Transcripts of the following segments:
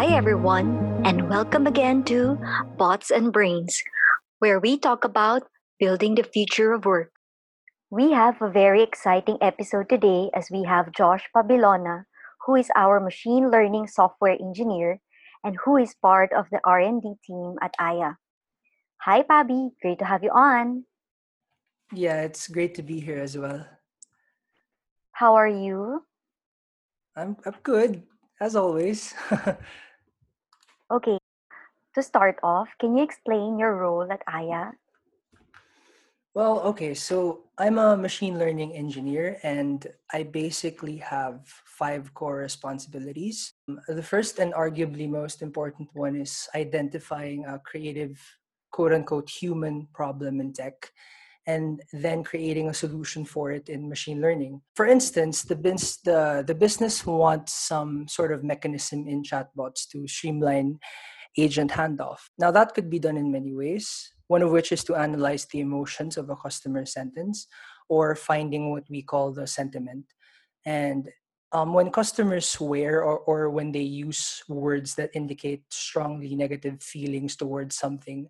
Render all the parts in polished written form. Hi everyone, and welcome again to Bots and Brains, where we talk about building the future of work. We have a very exciting episode today as we have Josh Pabilona, who is our machine learning software engineer and who is part of the R&D team at Aiah. Hi Pabi, great to have you on. Yeah, it's great to be here as well. How are you? I'm good, as always. Okay, to start off, can you explain your role at Aiah? Well, okay, so I'm a machine learning engineer and I basically have 5 core responsibilities. The first and arguably most important one is identifying a creative, quote-unquote, human problem in tech, and then creating a solution for it in machine learning. For instance, the business wants some sort of mechanism in chatbots to streamline agent handoff. Now, that could be done in many ways, one of which is to analyze the emotions of a customer sentence or finding what we call the sentiment. And when customers swear or when they use words that indicate strongly negative feelings towards something,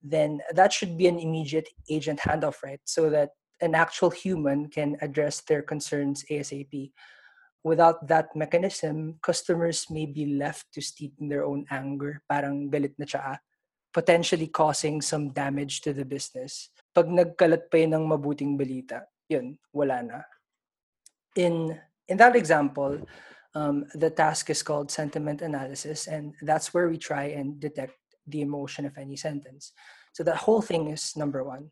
then that should be an immediate agent handoff, right? So that an actual human can address their concerns ASAP. Without that mechanism, customers may be left to steep in their own anger, parang galit na siya, potentially causing some damage to the business. Pag nagkalat pa yun ng mabuting balita, yun, wala na. In that example, the task is called sentiment analysis, and that's where we try and detect the emotion of any sentence. So that whole thing is number one.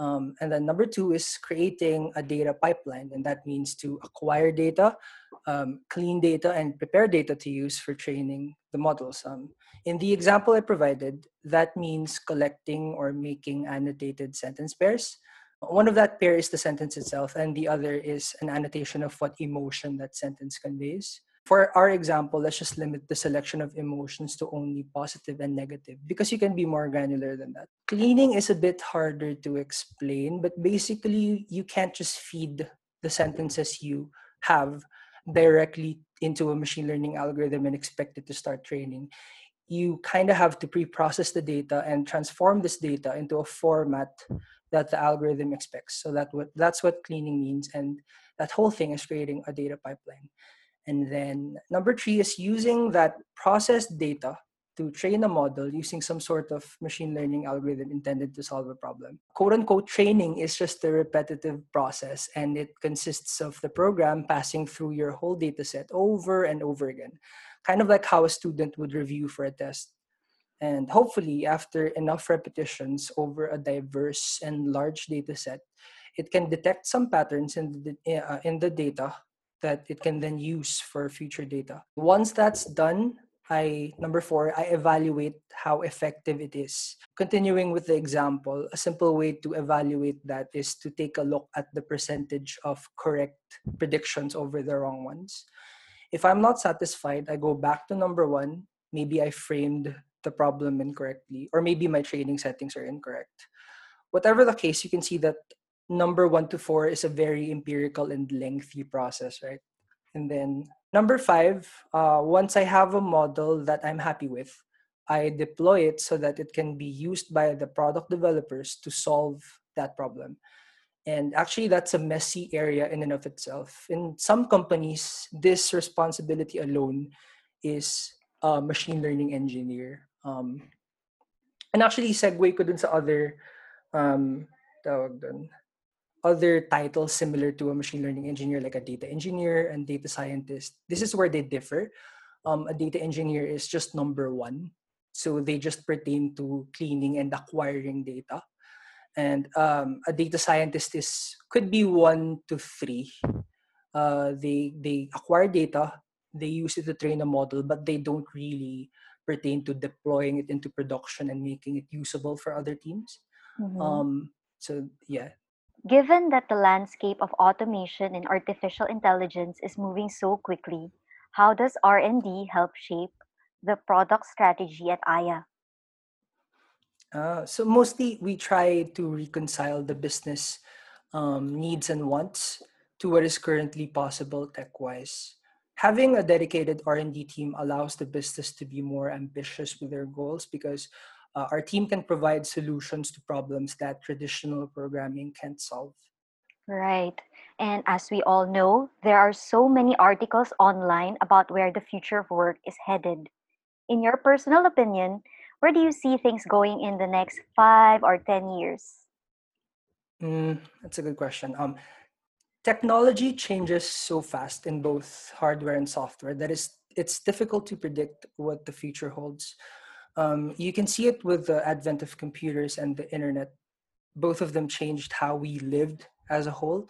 And then number two is creating a data pipeline. And that means to acquire data, clean data, and prepare data to use for training the models. In the example I provided, that means collecting or making annotated sentence pairs. One of that pair is the sentence itself, and the other is an annotation of what emotion that sentence conveys. For our example, let's just limit the selection of emotions to only positive and negative because you can be more granular than that. Cleaning is a bit harder to explain, but basically you can't just feed the sentences you have directly into a machine learning algorithm and expect it to start training. You kind of have to pre-process the data and transform this data into a format that the algorithm expects. So that's what cleaning means. And that whole thing is creating a data pipeline. And then number 3 is using that processed data to train a model using some sort of machine learning algorithm intended to solve a problem. Quote unquote, training is just a repetitive process, and it consists of the program passing through your whole data set over and over again, kind of like how a student would review for a test. And hopefully after enough repetitions over a diverse and large data set, it can detect some patterns in the data that it can then use for future data. Once that's done, number four, I evaluate how effective it is. Continuing with the example, a simple way to evaluate that is to take a look at the percentage of correct predictions over the wrong ones. If I'm not satisfied, I go back to number 1. Maybe I framed the problem incorrectly, or maybe my training settings are incorrect. Whatever the case, you can see that number 1 to 4 is a very empirical and lengthy process, right? And then number 5, once I have a model that I'm happy with, I deploy it so that it can be used by the product developers to solve that problem. And actually, that's a messy area in and of itself. In some companies, this responsibility alone is a machine learning engineer. And actually, segue ko dun sa other titles similar to a machine learning engineer, like a data engineer and data scientist. This is where they differ. A data engineer is just number 1. So they just pertain to cleaning and acquiring data. And a data scientist could be 1 to 3. They acquire data, they use it to train a model, but they don't really pertain to deploying it into production and making it usable for other teams. Mm-hmm. So yeah. Given that the landscape of automation and artificial intelligence is moving so quickly, how does R&D help shape the product strategy at Aiah? So mostly we try to reconcile the business needs and wants to what is currently possible tech-wise. having a dedicated R&D team allows the business to be more ambitious with their goals, because our team can provide solutions to problems that traditional programming can't solve. Right. And as we all know, there are so many articles online about where the future of work is headed. In your personal opinion, where do you see things going in the next 5 or 10 years? That's a good question. Technology changes so fast in both hardware and software that it's difficult to predict what the future holds. You can see it with the advent of computers and the internet. Both of them changed how we lived as a whole.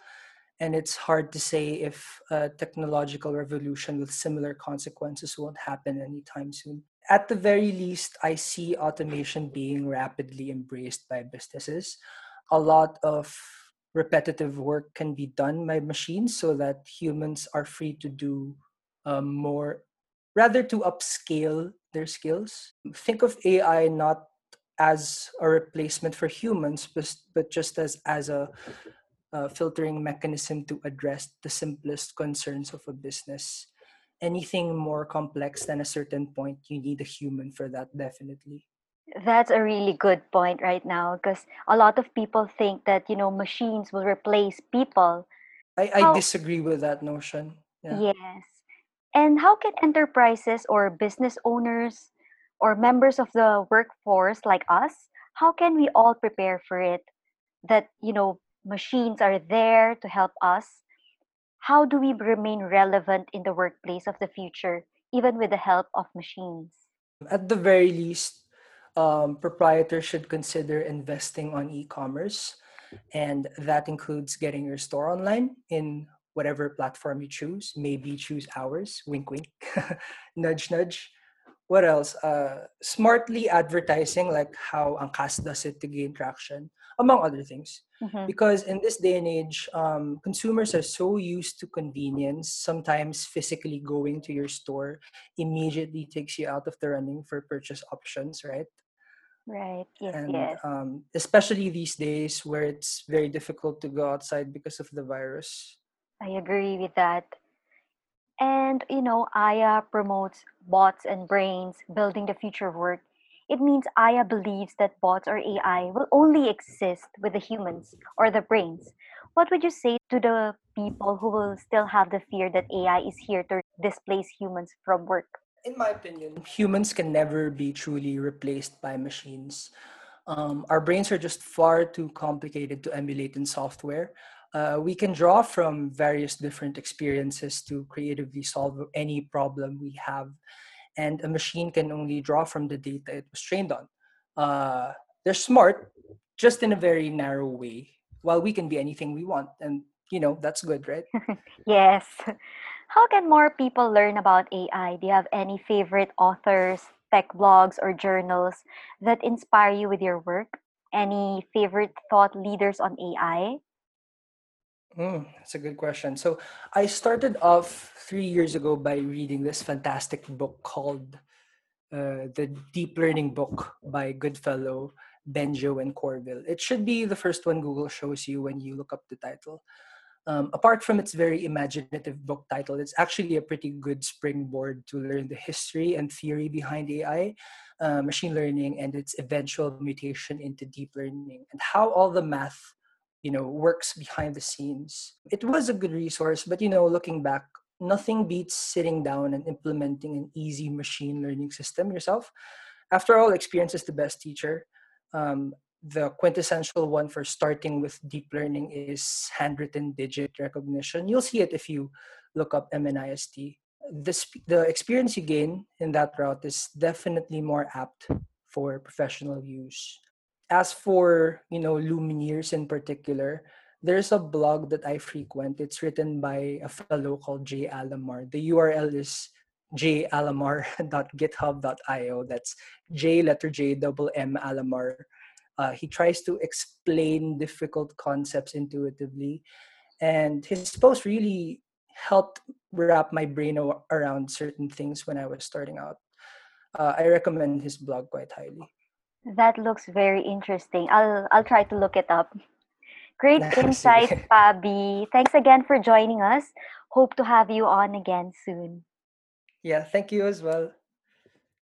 And it's hard to say if a technological revolution with similar consequences won't happen anytime soon. At the very least, I see automation being rapidly embraced by businesses. A lot of repetitive work can be done by machines so that humans are free to do more, rather to upscale their skills. Think of AI not as a replacement for humans, but just as a filtering mechanism to address the simplest concerns of a business. Anything more complex than a certain point, you need a human for that, definitely. That's a really good point right now, because a lot of people think that, you know, machines will replace people. I disagree with that notion. Yeah. Yes. And how can enterprises or business owners or members of the workforce like us, how can we all prepare for it? That, you know, machines are there to help us. How do we remain relevant in the workplace of the future, even with the help of machines? At the very least, proprietors should consider investing on e-commerce, and that includes getting your store online in whatever platform you choose. Maybe choose ours, wink wink, nudge nudge. What else? Smartly advertising, like how Angkas does it to gain traction, among other things. Mm-hmm. Because in this day and age, consumers are so used to convenience, sometimes physically going to your store immediately takes you out of the running for purchase options, right? Right. Yes. And, yes. Especially these days where it's very difficult to go outside because of the virus. I agree with that. And, you know, Aiah promotes bots and brains, building the future of work. It means Aiah believes that bots or AI will only exist with the humans or the brains. What would you say to the people who will still have the fear that AI is here to displace humans from work? In my opinion, humans can never be truly replaced by machines. Our brains are just far too complicated to emulate in software. We can draw from various different experiences to creatively solve any problem we have. And a machine can only draw from the data it was trained on. They're smart, just in a very narrow way, while we can be anything we want. And, you know, that's good, right? Yes. How can more people learn about AI? Do you have any favorite authors, tech blogs, or journals that inspire you with your work? Any favorite thought leaders on AI? That's a good question. So I started off 3 years ago by reading this fantastic book called The Deep Learning Book by Goodfellow, Bengio, and Courville. It should be the first one Google shows you when you look up the title. Apart from its very imaginative book title, it's actually a pretty good springboard to learn the history and theory behind AI, machine learning, and its eventual mutation into deep learning, and how all the math, you know, works behind the scenes. It was a good resource, but, you know, looking back, nothing beats sitting down and implementing an easy machine learning system yourself. After all, experience is the best teacher. The quintessential one for starting with deep learning is handwritten digit recognition. You'll see it if you look up MNIST. The experience you gain in that route is definitely more apt for professional use. As for, you know, Lumineers in particular, there's a blog that I frequent. It's written by a fellow called J Alamar. The URL is jalamar.github.io. That's J letter J double M Alamar. He tries to explain difficult concepts intuitively, and his post really helped wrap my brain around certain things when I was starting out. I recommend his blog quite highly. That looks very interesting. I'll try to look it up. Great insights, Fabi. Thanks again for joining us. Hope to have you on again soon. Yeah, thank you as well.